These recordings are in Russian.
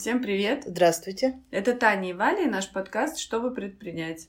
Всем привет! Здравствуйте! Это Таня и Валя и наш подкаст «Чтобы предпринять?».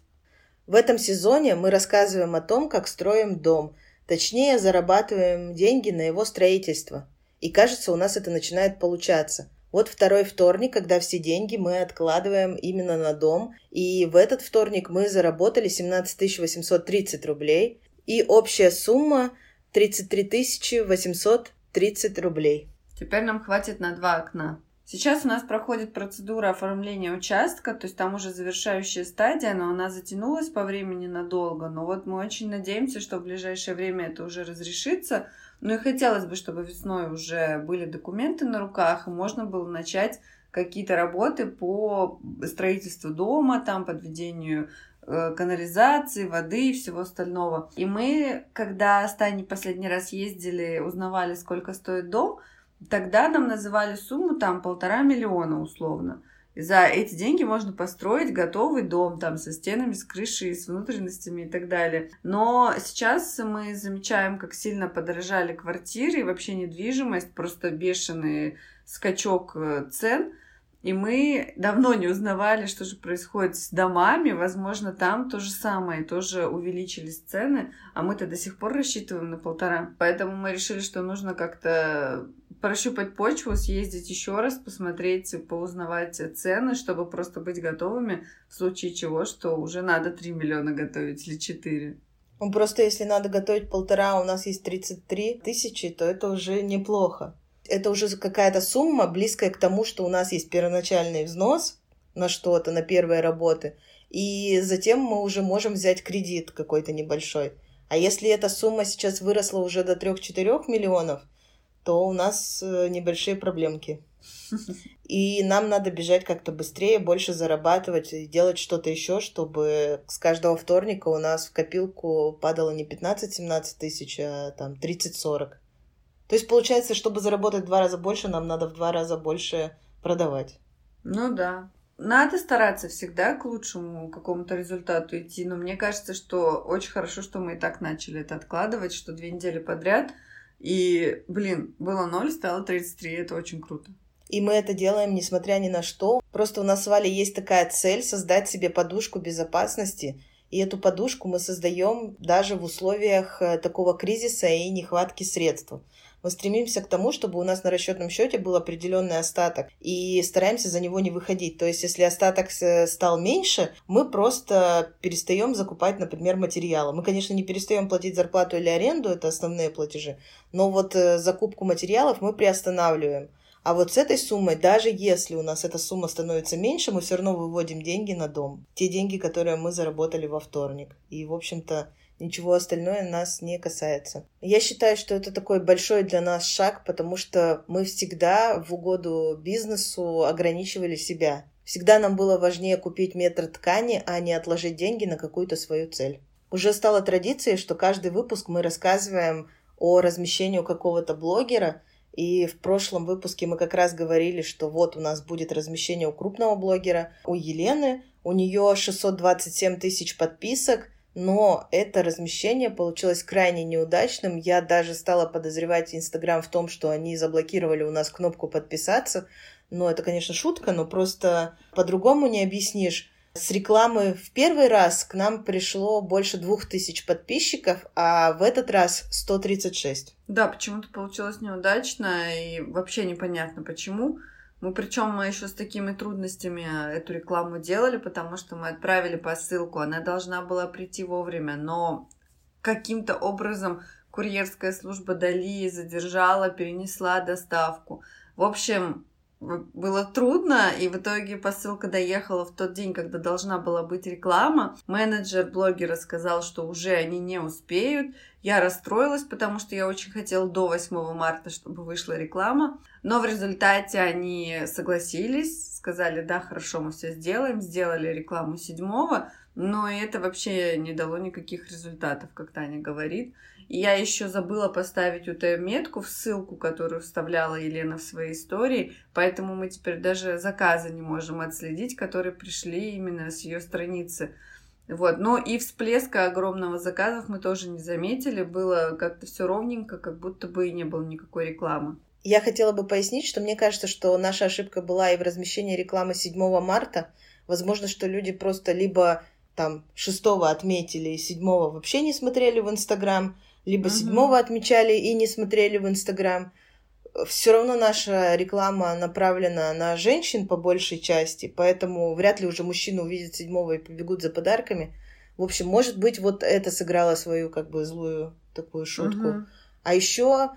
В этом сезоне мы рассказываем о том, как строим дом, точнее, зарабатываем деньги на его строительство. И кажется, у нас это начинает получаться. Вот второй вторник, когда все деньги мы откладываем именно на дом. И в этот вторник мы заработали 17 830 рублей. И общая сумма 33 830 рублей. Теперь нам хватит на 2 окна. Сейчас у нас проходит процедура оформления участка, то есть там уже завершающая стадия, но она затянулась по времени надолго. Но вот мы очень надеемся, что в ближайшее время это уже разрешится. Ну и хотелось бы, чтобы весной уже были документы на руках, и можно было начать какие-то работы по строительству дома, там, подведению канализации, воды и всего остального. И мы, когда с Таней последний раз ездили, узнавали, сколько стоит дом, тогда нам называли сумму там 1,5 миллиона условно. И за эти деньги можно построить готовый дом там со стенами, с крышей, с внутренностями и так далее. Но сейчас мы замечаем, как сильно подорожали квартиры и вообще недвижимость, просто бешеный скачок цен. И мы давно не узнавали, что же происходит с домами. Возможно, там то же самое, тоже увеличились цены, а мы-то до сих пор рассчитываем на 1,5. Поэтому мы решили, что нужно как-то прощупать почву, съездить еще раз, посмотреть, поузнавать цены, чтобы просто быть готовыми в случае чего, что уже надо 3 миллиона готовить или 4. Ну, просто если надо готовить 1,5, у нас есть 33 тысячи, то это уже неплохо. Это уже какая-то сумма, близкая к тому, что у нас есть первоначальный взнос на что-то, на первые работы, и затем мы уже можем взять кредит какой-то небольшой. А если эта сумма сейчас выросла уже до 3-4 миллионов, то у нас небольшие проблемки. И нам надо бежать как-то быстрее, больше зарабатывать, делать что-то еще, чтобы с каждого вторника у нас в копилку падало не 15-17 тысяч, а там 30-40. То есть, получается, чтобы заработать в 2 раза больше, нам надо в 2 раза больше продавать. Ну да. Надо стараться всегда к лучшему какому-то результату идти. Но мне кажется, что очень хорошо, что мы и так начали это откладывать, что 2 недели подряд. И, было 0, стало 33. Это очень круто. И мы это делаем, несмотря ни на что. Просто у нас с Валей есть такая цель — создать себе подушку безопасности. И эту подушку мы создаем даже в условиях такого кризиса и нехватки средств. Мы стремимся к тому, чтобы у нас на расчетном счете был определенный остаток, и стараемся за него не выходить. То есть, если остаток стал меньше, мы просто перестаем закупать, например, материалы. Мы, конечно, не перестаем платить зарплату или аренду, это основные платежи, но вот закупку материалов мы приостанавливаем. А вот с этой суммой, даже если у нас эта сумма становится меньше, мы все равно выводим деньги на дом. Те деньги, которые мы заработали во вторник. И, в общем-то, ничего остальное нас не касается. Я считаю, что это такой большой для нас шаг, потому что мы всегда в угоду бизнесу ограничивали себя. Всегда нам было важнее купить метр ткани, а не отложить деньги на какую-то свою цель. Уже стало традицией, что каждый выпуск мы рассказываем о размещении у какого-то блогера. И в прошлом выпуске мы как раз говорили, что вот у нас будет размещение у крупного блогера, у Елены. У нее 627 тысяч подписок, но это размещение получилось крайне неудачным. Я даже стала подозревать Инстаграм в том, что они заблокировали у нас кнопку «подписаться». Но это, конечно, шутка, но просто по-другому не объяснишь. С рекламы в первый раз к нам пришло больше 2000 подписчиков, а в этот раз 136. Да, почему-то получилось неудачно и вообще непонятно почему. Мы еще с такими трудностями эту рекламу делали, потому что мы отправили посылку, она должна была прийти вовремя, но каким-то образом курьерская служба Дали задержала, перенесла доставку. В общем, было трудно, и в итоге посылка доехала в тот день, когда должна была быть реклама. Менеджер блогера сказал, что уже они не успеют. Я расстроилась, потому что я очень хотела до 8 марта, чтобы вышла реклама. Но в результате они согласились, сказали: да, хорошо, мы все сделаем. Сделали рекламу 7-го, но это вообще не дало никаких результатов, как Таня говорит. И я еще забыла поставить UTM-метку в ссылку, которую вставляла Елена в свои истории, поэтому мы теперь даже заказы не можем отследить, которые пришли именно с ее страницы. Вот. Но и всплеска огромного заказов мы тоже не заметили, было как-то все ровненько, как будто бы и не было никакой рекламы. Я хотела бы пояснить, что мне кажется, что наша ошибка была и в размещении рекламы 7 марта. Возможно, что люди просто либо там 6-го отметили и 7-го вообще не смотрели в Инстаграм, либо 7-го отмечали и не смотрели в Инстаграм. Все равно наша реклама направлена на женщин по большей части, поэтому вряд ли уже мужчины увидят 7-го и побегут за подарками. В общем, может быть, вот это сыграло свою как бы злую такую шутку. А еще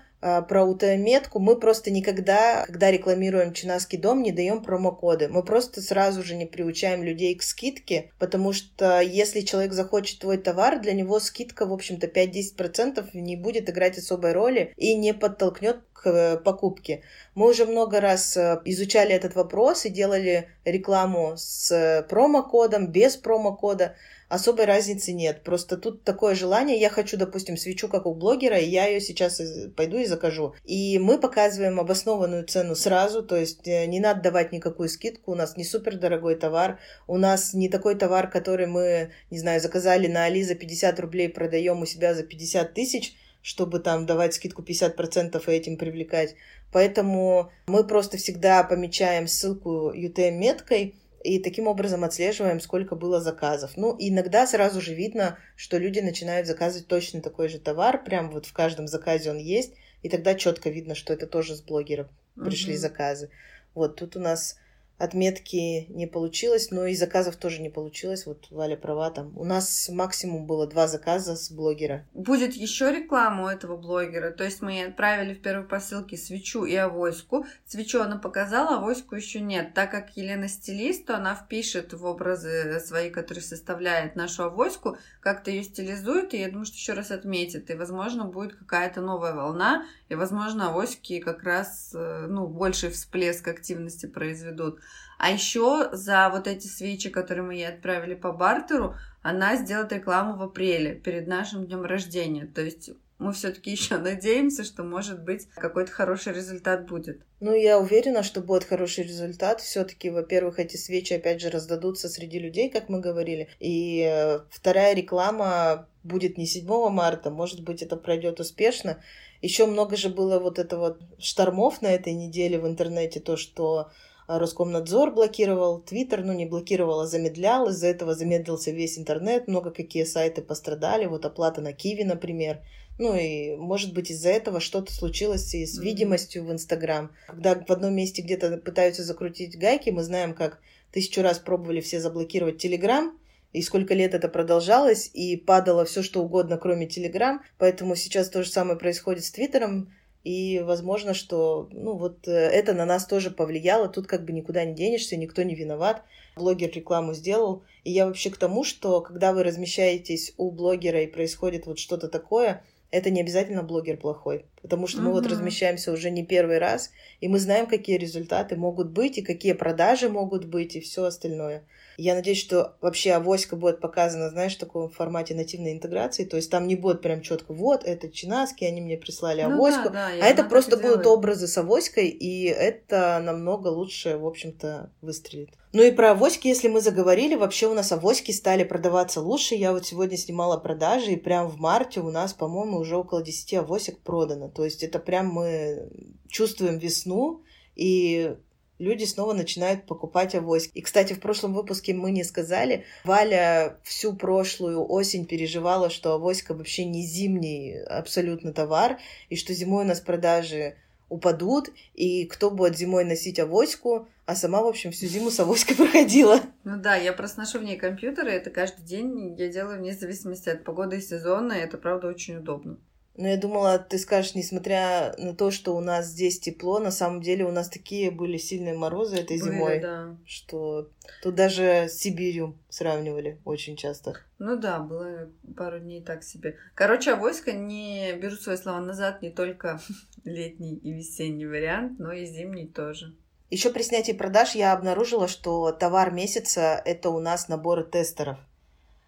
про УТ-метку мы просто никогда, когда рекламируем Чинаский дом, не даем промокоды. Мы просто сразу же не приучаем людей к скидке, потому что если человек захочет твой товар, для него скидка, в общем-то, 5-10% не будет играть особой роли и не подтолкнет к покупке. Мы уже много раз изучали этот вопрос и делали рекламу с промокодом, без промокода. Особой разницы нет. Просто тут такое желание. Я хочу, допустим, свечу, как у блогера, и я ее сейчас пойду и закажу. И мы показываем обоснованную цену сразу, то есть не надо давать никакую скидку. У нас не супердорогой товар. У нас не такой товар, который мы, не знаю, заказали на Али за 50 рублей, продаем у себя за 50 тысяч, чтобы там давать скидку 50% и этим привлекать. Поэтому мы просто всегда помечаем ссылку UTM-меткой, и таким образом отслеживаем, сколько было заказов. Ну, иногда сразу же видно, что люди начинают заказывать точно такой же товар, прям вот в каждом заказе он есть, и тогда четко видно, что это тоже с блогером пришли заказы. Вот, тут у нас отметки не получилось, но и заказов тоже не получилось. Вот Валя права там. У нас максимум было 2 заказа с блогера. Будет еще реклама у этого блогера. То есть мы отправили в первой посылке свечу и авоську. Свечу она показала, авоську еще нет. Так как Елена стилист, то она впишет в образы свои, которые составляет нашу авоську, как-то ее стилизует, и я думаю, что еще раз отметит. И, возможно, будет какая-то новая волна, и, возможно, авоськи как раз, ну, больший всплеск активности произведут. А еще за вот эти свечи, которые мы ей отправили по бартеру, она сделает рекламу в апреле, перед нашим днем рождения. То есть мы все-таки еще надеемся, что, может быть, какой-то хороший результат будет. Ну, я уверена, что будет хороший результат. Все-таки, во-первых, эти свечи, опять же, раздадутся среди людей, как мы говорили. И вторая реклама будет не 7 марта, может быть, это пройдет успешно. Еще много же было вот этого штормов на этой неделе в интернете, то, что Роскомнадзор блокировал, Твиттер, ну, не блокировал, а замедлял. Из-за этого замедлился весь интернет. Много какие сайты пострадали. Вот оплата на Киви, например. Ну, и, может быть, из-за этого что-то случилось и с видимостью в Инстаграм. Когда в одном месте где-то пытаются закрутить гайки, мы знаем, как 1000 раз пробовали все заблокировать Телеграм, и сколько лет это продолжалось, и падало все, что угодно, кроме Телеграм. Поэтому сейчас то же самое происходит с Твиттером. И возможно, что ну, вот это на нас тоже повлияло. Тут как бы никуда не денешься, никто не виноват. Блогер рекламу сделал. И я вообще к тому, что когда вы размещаетесь у блогера и происходит вот что-то такое, это не обязательно блогер плохой. Потому что мы вот размещаемся уже не первый раз, и мы знаем, какие результаты могут быть, и какие продажи могут быть, и все остальное. Я надеюсь, что вообще авоська будет показана, знаешь, в таком формате нативной интеграции. То есть там не будет прям четко, вот, это чинаски, они мне прислали авоську. Ну, да, а это просто будут образы с авоськой, и это намного лучше, в общем-то, выстрелит. Ну и про авоськи, если мы заговорили, вообще у нас авоськи стали продаваться лучше. Я вот сегодня снимала продажи, и прям в марте у нас, по-моему, уже около 10 авосек продано. То есть это прям мы чувствуем весну, и люди снова начинают покупать авоськи. И, кстати, в прошлом выпуске мы не сказали, Валя всю прошлую осень переживала, что авоська вообще не зимний абсолютно товар, и что зимой у нас продажи упадут, и кто будет зимой носить авоську, а сама, в общем, всю зиму с авоськой проходила. Ну да, я просто ношу в ней компьютер, и это каждый день я делаю вне зависимости от погоды и сезона, и это, правда, очень удобно. Но я думала, ты скажешь, несмотря на то, что у нас здесь тепло, на самом деле у нас такие были сильные морозы этой зимой, да. Что тут даже с Сибирью сравнивали очень часто. Ну да, было пару дней так себе. Короче, авоська, не беру свои слова назад, не только летний и весенний вариант, но и зимний тоже. Еще при снятии продаж я обнаружила, что товар месяца – это у нас наборы тестеров.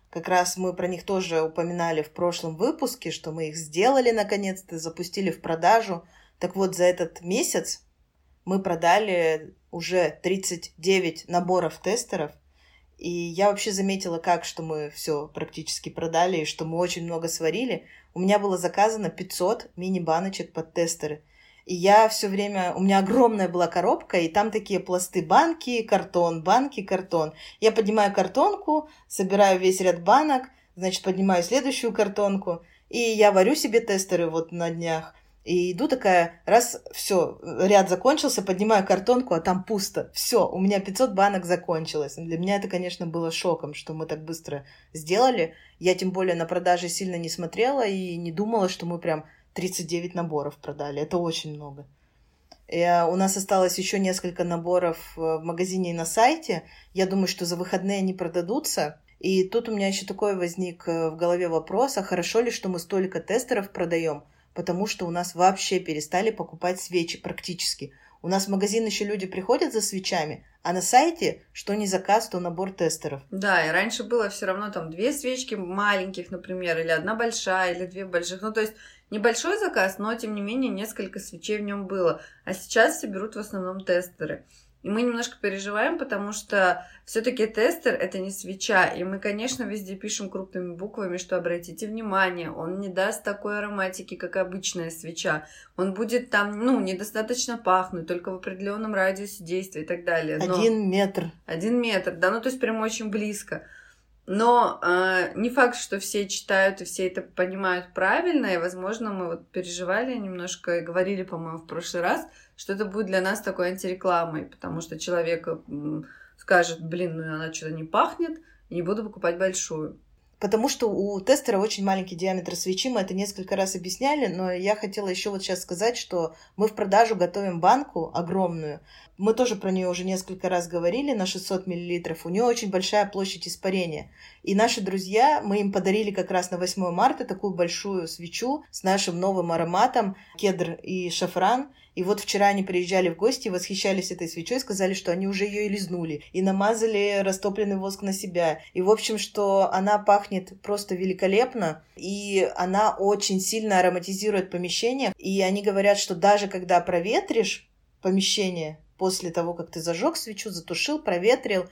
Как раз мы про них тоже упоминали в прошлом выпуске, что мы их сделали наконец-то, запустили в продажу. Так вот, за этот месяц мы продали уже 39 наборов тестеров. И я вообще заметила, что мы все практически продали, и что мы очень много сварили. У меня было заказано 500 мини-баночек под тестеры. И я все время... У меня огромная была коробка, и там такие пласты банки, картон, банки, картон. Я поднимаю картонку, собираю весь ряд банок, значит, поднимаю следующую картонку, и я варю себе тестеры вот на днях. И иду такая, раз, все, ряд закончился, поднимаю картонку, а там пусто. Все, у меня 500 банок закончилось. Для меня это, конечно, было шоком, что мы так быстро сделали. Я, тем более, на продажи сильно не смотрела и не думала, что мы прям 39 наборов продали. Это очень много. У нас осталось еще несколько наборов в магазине и на сайте. Я думаю, что за выходные они продадутся. И тут у меня еще такой возник в голове вопрос, а хорошо ли, что мы столько тестеров продаем? Потому что у нас вообще перестали покупать свечи практически. У нас в магазин еще люди приходят за свечами, а на сайте что не заказ, то набор тестеров. Да, и раньше было все равно там 2 свечки маленьких, например, или 1 большая, или 2 больших. Ну, то есть небольшой заказ, но, тем не менее, несколько свечей в нем было. А сейчас все берут в основном тестеры. И мы немножко переживаем, потому что все-таки тестер — это не свеча. И мы, конечно, везде пишем крупными буквами, что обратите внимание, он не даст такой ароматики, как обычная свеча. Он будет там, ну, недостаточно пахнуть, только в определенном радиусе действия и так далее. Но... 1 метр. 1 метр, да, ну то есть прям очень близко. Но не факт, что все читают и все это понимают правильно. И, возможно, мы вот переживали немножко и говорили, по-моему, в прошлый раз, что это будет для нас такой антирекламой, потому что человек скажет, блин, ну она что-то не пахнет, не буду покупать большую. Потому что у тестера очень маленький диаметр свечи, мы это несколько раз объясняли, но я хотела еще вот сейчас сказать, что мы в продажу готовим банку огромную. Мы тоже про нее уже несколько раз говорили, на 600 мл. У нее очень большая площадь испарения. И наши друзья, мы им подарили как раз на 8 марта такую большую свечу с нашим новым ароматом кедр и шафран. И вот вчера они приезжали в гости, восхищались этой свечой, сказали, что они уже ее и лизнули, и намазали растопленный воск на себя. И, в общем, что она пахнет просто великолепно, и она очень сильно ароматизирует помещение. И они говорят, что даже когда проветришь помещение после того, как ты зажег свечу, затушил, проветрил,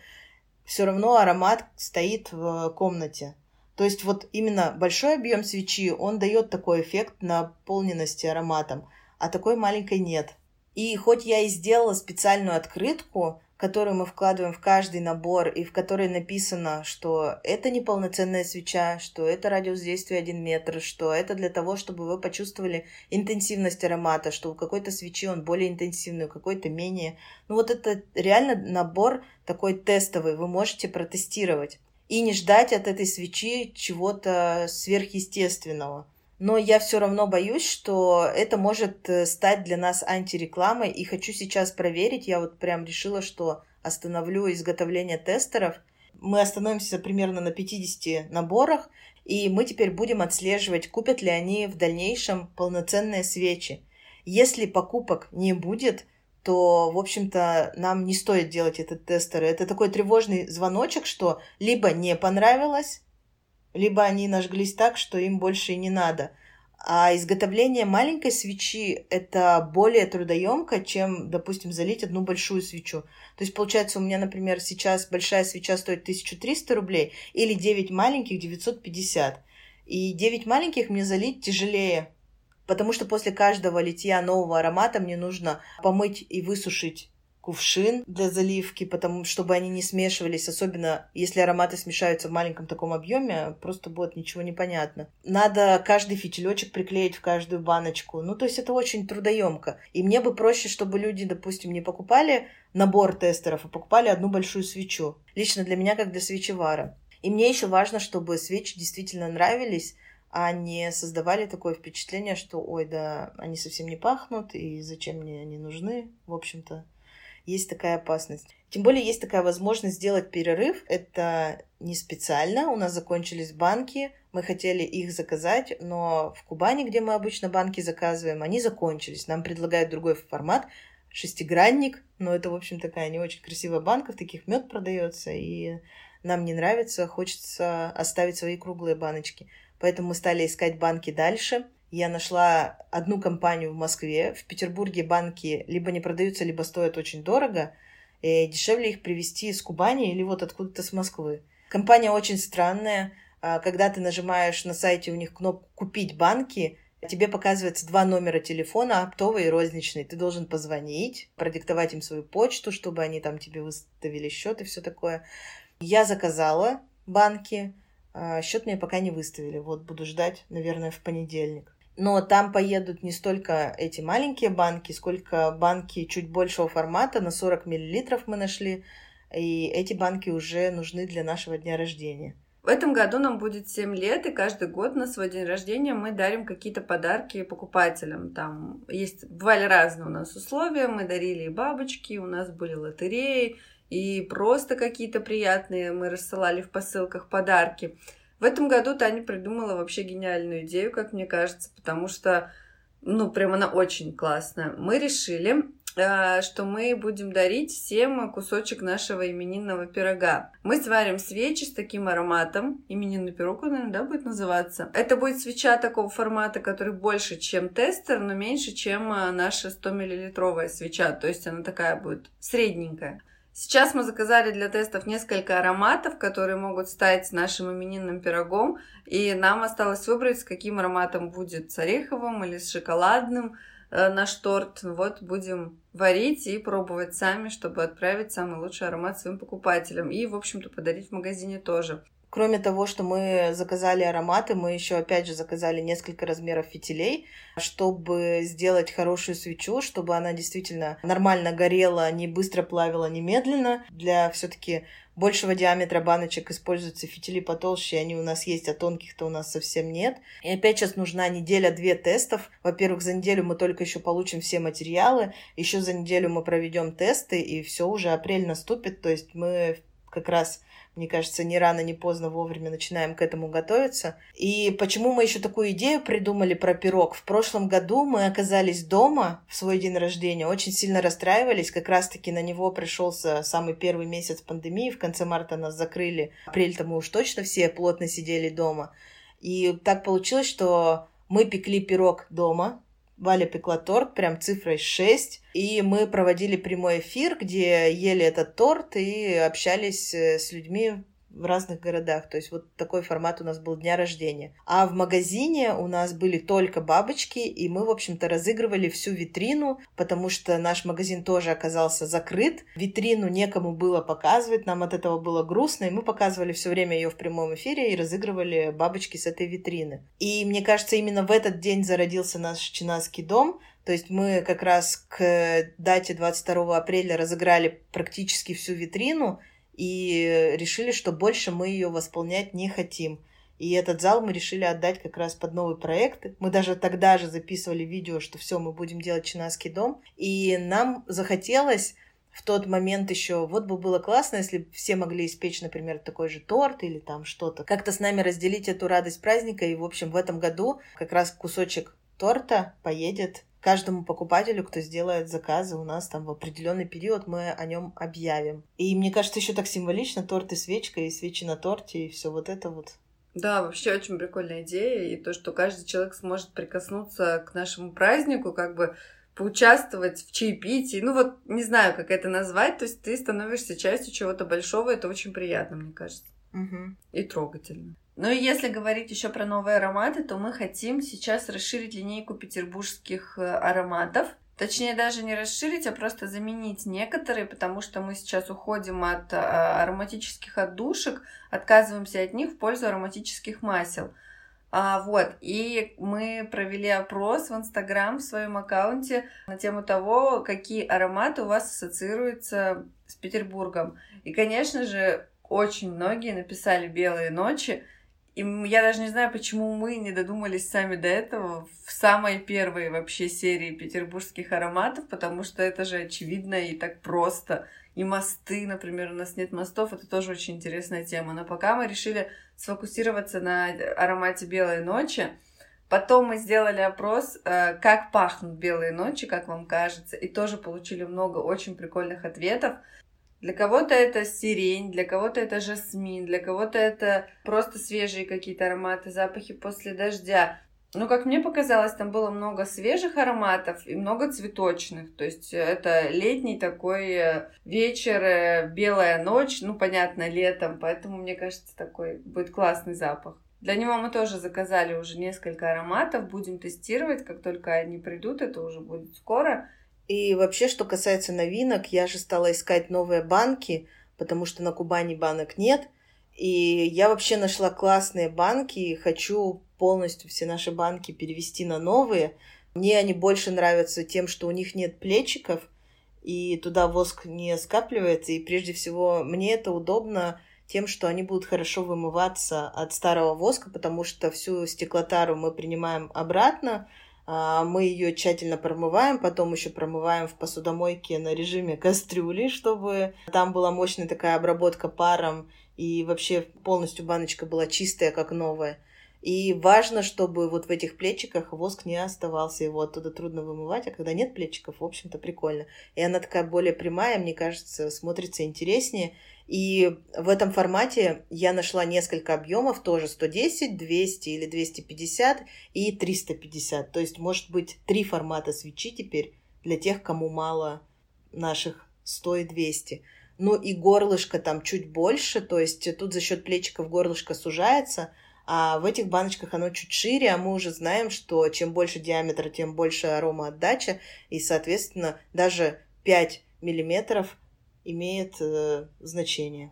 все равно аромат стоит в комнате. То есть вот именно большой объем свечи, он дает такой эффект наполненности ароматом. А такой маленькой нет. И хоть я и сделала специальную открытку, которую мы вкладываем в каждый набор, и в которой написано, что это неполноценная свеча, что это радиус действия 1 метр, что это для того, чтобы вы почувствовали интенсивность аромата, что у какой-то свечи он более интенсивный, у какой-то менее. Ну вот это реально набор такой тестовый, вы можете протестировать. И не ждать от этой свечи чего-то сверхъестественного. Но я все равно боюсь, что это может стать для нас антирекламой, и хочу сейчас проверить. Я вот прям решила, что остановлю изготовление тестеров. Мы остановимся примерно на 50 наборах, и мы теперь будем отслеживать, купят ли они в дальнейшем полноценные свечи. Если покупок не будет, то, в общем-то, нам не стоит делать этот тестер. Это такой тревожный звоночек, что либо не понравилось, либо они нажглись так, что им больше и не надо. А изготовление маленькой свечи – это более трудоемко, чем, допустим, залить 1 большую свечу. То есть, получается, у меня, например, сейчас большая свеча стоит 1300 рублей или 9 маленьких – 950. И 9 маленьких мне залить тяжелее, потому что после каждого литья нового аромата мне нужно помыть и высушить кувшин для заливки, потому чтобы они не смешивались, особенно если ароматы смешаются в маленьком таком объеме, просто будет ничего не понятно. Надо каждый фитилечек приклеить в каждую баночку. Ну, то есть это очень трудоемко. И мне бы проще, чтобы люди, допустим, не покупали набор тестеров, а покупали 1 большую свечу. Лично для меня, как для свечевара. И мне еще важно, чтобы свечи действительно нравились, а не создавали такое впечатление, что, ой, да, они совсем не пахнут, и зачем мне они нужны, в общем-то. Есть такая опасность. Тем более есть такая возможность сделать перерыв. Это не специально. У нас закончились банки. Мы хотели их заказать, но в Кубани, где мы обычно банки заказываем, они закончились. Нам предлагают другой формат. 6-гранник. Но это, в общем, такая не очень красивая банка. В таких мед продается. И нам не нравится. Хочется оставить свои круглые баночки. Поэтому мы стали искать банки дальше. Я нашла 1 компанию в Москве. В Петербурге банки либо не продаются, либо стоят очень дорого. И дешевле их привезти из Кубани или вот откуда-то с Москвы. Компания очень странная. Когда ты нажимаешь на сайте у них кнопку «Купить банки», Тебе показывается 2 номера телефона, оптовый и розничный. Ты должен позвонить, продиктовать им свою почту, чтобы они там тебе выставили счет и все такое. Я заказала банки, счет мне пока не выставили. Вот буду ждать, наверное, в понедельник. Но там поедут не столько эти маленькие банки, сколько банки чуть большего формата, на 40 мл мы нашли. И эти банки уже нужны для нашего дня рождения. В этом году нам будет 7 лет, и каждый год на свой день рождения мы дарим какие-то подарки покупателям. Там бывали разные у нас условия, мы дарили и бабочки, у нас были лотереи, и просто какие-то приятные мы рассылали в посылках подарки. В этом году Таня придумала вообще гениальную идею, как мне кажется, потому что, прям она очень классная. Мы решили, что мы будем дарить всем кусочек нашего именинного пирога. Мы сварим свечи с таким ароматом. Именинный пирог, наверное, да, будет называться. Это будет свеча такого формата, который больше, чем тестер, но меньше, чем наша 100-миллилитровая свеча. То есть она такая будет средненькая. Сейчас мы заказали для тестов несколько ароматов, которые могут стать нашим именинным пирогом. И нам осталось выбрать, с каким ароматом будет, с ореховым или с шоколадным наш торт. Вот будем варить и пробовать сами, чтобы отправить самый лучший аромат своим покупателям. И, в общем-то, подарить в магазине тоже. Кроме того, что мы заказали ароматы, мы еще, опять же, заказали несколько размеров фитилей, чтобы сделать хорошую свечу, чтобы она действительно нормально горела, не быстро плавила, не медленно. Для все-таки большего диаметра баночек используются фитили потолще, они у нас есть, а тонких-то у нас совсем нет. И опять сейчас нужна неделя-две тестов. Во-первых, за неделю мы только еще получим все материалы, еще за неделю мы проведем тесты, и все, уже апрель наступит, то есть мы как раз, мне кажется, ни рано, ни поздно вовремя начинаем к этому готовиться. И почему мы еще такую идею придумали про пирог? В прошлом году мы оказались дома в свой день рождения, очень сильно расстраивались. Как раз-таки на него пришелся самый первый месяц пандемии. В конце марта нас закрыли. Апрель-то мы уж точно все плотно сидели дома. И так получилось, что мы пекли пирог дома. Валя пекла торт, прям цифрой 6. И мы проводили прямой эфир, где ели этот торт и общались с людьми в разных городах. То есть вот такой формат у нас был дня рождения. А в магазине у нас были только бабочки, и мы, в общем-то, разыгрывали всю витрину, потому что наш магазин тоже оказался закрыт. Витрину некому было показывать, нам от этого было грустно, и мы показывали все время ее в прямом эфире и разыгрывали бабочки с этой витрины. И мне кажется, именно в этот день зародился наш чинаский дом. То есть мы как раз к дате 22 апреля разыграли практически всю витрину, и решили, что больше мы ее восполнять не хотим. И этот зал мы решили отдать как раз под новый проект. Мы даже тогда же записывали видео, что все, мы будем делать чинаский дом. И нам захотелось в тот момент еще, вот бы было классно, если бы все могли испечь, например, такой же торт или там что-то. Как-то с нами разделить эту радость праздника. И, в общем, в этом году как раз кусочек торта поедет каждому покупателю, кто сделает заказы у нас там в определенный период, мы о нем объявим. И мне кажется, еще так символично: торт и свечка, и свечи на торте, и все вот это вот. Да, вообще очень прикольная идея, и то, что каждый человек сможет прикоснуться к нашему празднику, как бы поучаствовать в чаепитии, не знаю, как это назвать, то есть ты становишься частью чего-то большого, это очень приятно, мне кажется. Угу. И трогательно. И если говорить еще про новые ароматы, то мы хотим сейчас расширить линейку петербургских ароматов. Точнее, даже не расширить, а просто заменить некоторые, потому что мы сейчас уходим от ароматических отдушек, отказываемся от них в пользу ароматических масел. И мы провели опрос в Инстаграм в своем аккаунте на тему того, какие ароматы у вас ассоциируются с Петербургом. И, конечно же, очень многие написали «Белые ночи». И я даже не знаю, почему мы не додумались сами до этого в самой первой вообще серии петербургских ароматов, потому что это же очевидно и так просто. И мосты, например, у нас нет мостов, это тоже очень интересная тема. Но пока мы решили сфокусироваться на аромате «Белые ночи». Потом мы сделали опрос, как пахнут «Белые ночи», как вам кажется, и тоже получили много очень прикольных ответов. Для кого-то это сирень, для кого-то это жасмин, для кого-то это просто свежие какие-то ароматы, запахи после дождя. Как мне показалось, там было много свежих ароматов и много цветочных. То есть это летний такой вечер, белая ночь, понятно, летом. Поэтому, мне кажется, такой будет классный запах. Для него мы тоже заказали уже несколько ароматов, будем тестировать, как только они придут, это уже будет скоро. И вообще, что касается новинок, я же стала искать новые банки, потому что на Кубани банок нет. И я вообще нашла классные банки, и хочу полностью все наши банки перевести на новые. Мне они больше нравятся тем, что у них нет плечиков, и туда воск не скапливается. И прежде всего, мне это удобно тем, что они будут хорошо вымываться от старого воска, потому что всю стеклотару мы принимаем обратно, мы ее тщательно промываем, потом еще промываем в посудомойке на режиме кастрюли, чтобы там была мощная такая обработка паром, и вообще полностью баночка была чистая, как новая. И важно, чтобы вот в этих плечиках воск не оставался, его оттуда трудно вымывать, а когда нет плечиков, в общем-то, прикольно. И она такая более прямая, мне кажется, смотрится интереснее. И в этом формате я нашла несколько объемов, тоже 110, 200 или 250 и 350. То есть, может быть, 3 формата свечи теперь для тех, кому мало наших 100 и 200. Ну и горлышко там чуть больше, то есть тут за счет плечиков горлышко сужается, а в этих баночках оно чуть шире, а мы уже знаем, что чем больше диаметр, тем больше аромаотдача, и, соответственно, даже 5 миллиметров имеет значение.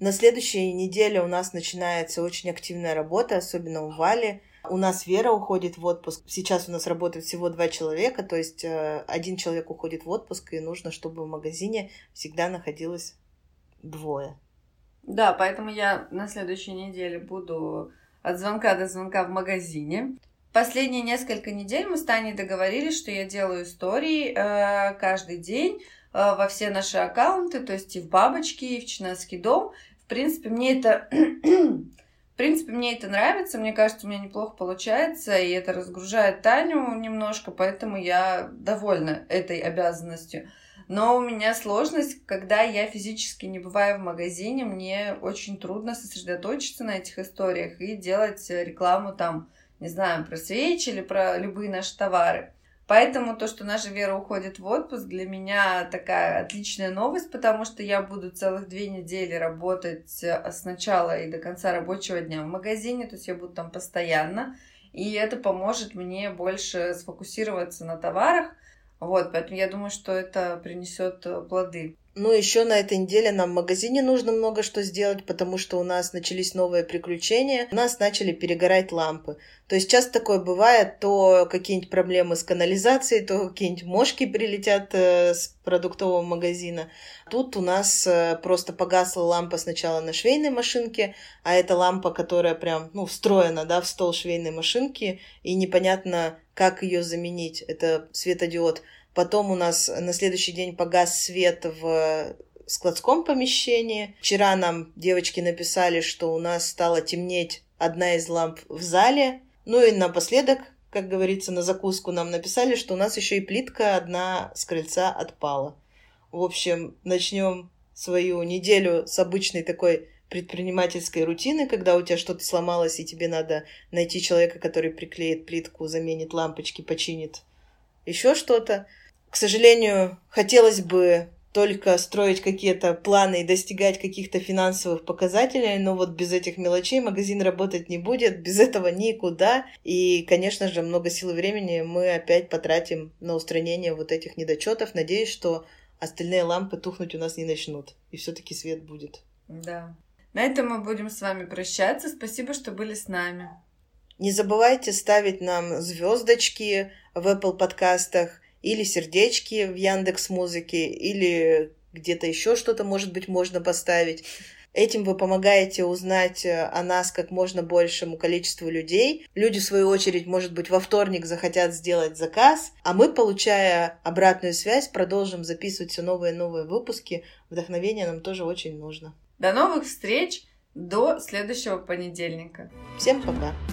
На следующей неделе у нас начинается очень активная работа, особенно у Вали. У нас Вера уходит в отпуск. Сейчас у нас работает всего 2 человека, то есть 1 человек уходит в отпуск, и нужно, чтобы в магазине всегда находилось 2. Да, поэтому я на следующей неделе буду от звонка до звонка в магазине. Последние несколько недель мы с Таней договорились, что я делаю истории каждый день во все наши аккаунты, то есть и в бабочке, и в чинацкий дом. В принципе, мне это нравится, мне кажется, у меня неплохо получается, и это разгружает Таню немножко, поэтому я довольна этой обязанностью. Но у меня сложность, когда я физически не бываю в магазине, мне очень трудно сосредоточиться на этих историях и делать рекламу там, не знаю, про свечи или про любые наши товары. Поэтому то, что наша Вера уходит в отпуск, для меня такая отличная новость, потому что я буду целых 2 недели работать с начала и до конца рабочего дня в магазине, то есть я буду там постоянно, и это поможет мне больше сфокусироваться на товарах, вот, поэтому я думаю, что это принесет плоды. Ну, еще на этой неделе нам в магазине нужно много что сделать, потому что у нас начались новые приключения, у нас начали перегорать лампы. То есть часто такое бывает, то какие-нибудь проблемы с канализацией, то какие-нибудь мошки прилетят с продуктового магазина. Тут у нас просто погасла лампа сначала на швейной машинке, а это лампа, которая прям, встроена, да, в стол швейной машинки, и непонятно, как ее заменить. Это светодиод. Потом у нас на следующий день погас свет в складском помещении. Вчера нам девочки написали, что у нас стала темнеть одна из ламп в зале. Ну и напоследок, как говорится, на закуску нам написали, что у нас еще и плитка одна с крыльца отпала. В общем, начнем свою неделю с обычной такой предпринимательской рутины, когда у тебя что-то сломалось, и тебе надо найти человека, который приклеит плитку, заменит лампочки, починит еще что-то. К сожалению, хотелось бы только строить какие-то планы и достигать каких-то финансовых показателей, но вот без этих мелочей магазин работать не будет, без этого никуда. И, конечно же, много сил и времени мы опять потратим на устранение вот этих недочетов. Надеюсь, что остальные лампы тухнуть у нас не начнут, и все-таки свет будет. Да. На этом мы будем с вами прощаться. Спасибо, что были с нами. Не забывайте ставить нам звездочки в Apple подкастах или сердечки в Яндекс.Музыке, или где-то еще что-то, может быть, можно поставить. Этим вы помогаете узнать о нас как можно большему количеству людей. Люди, в свою очередь, может быть, во вторник захотят сделать заказ, а мы, получая обратную связь, продолжим записывать все новые и новые выпуски. Вдохновение нам тоже очень нужно. До новых встреч! До следующего понедельника! Всем пока!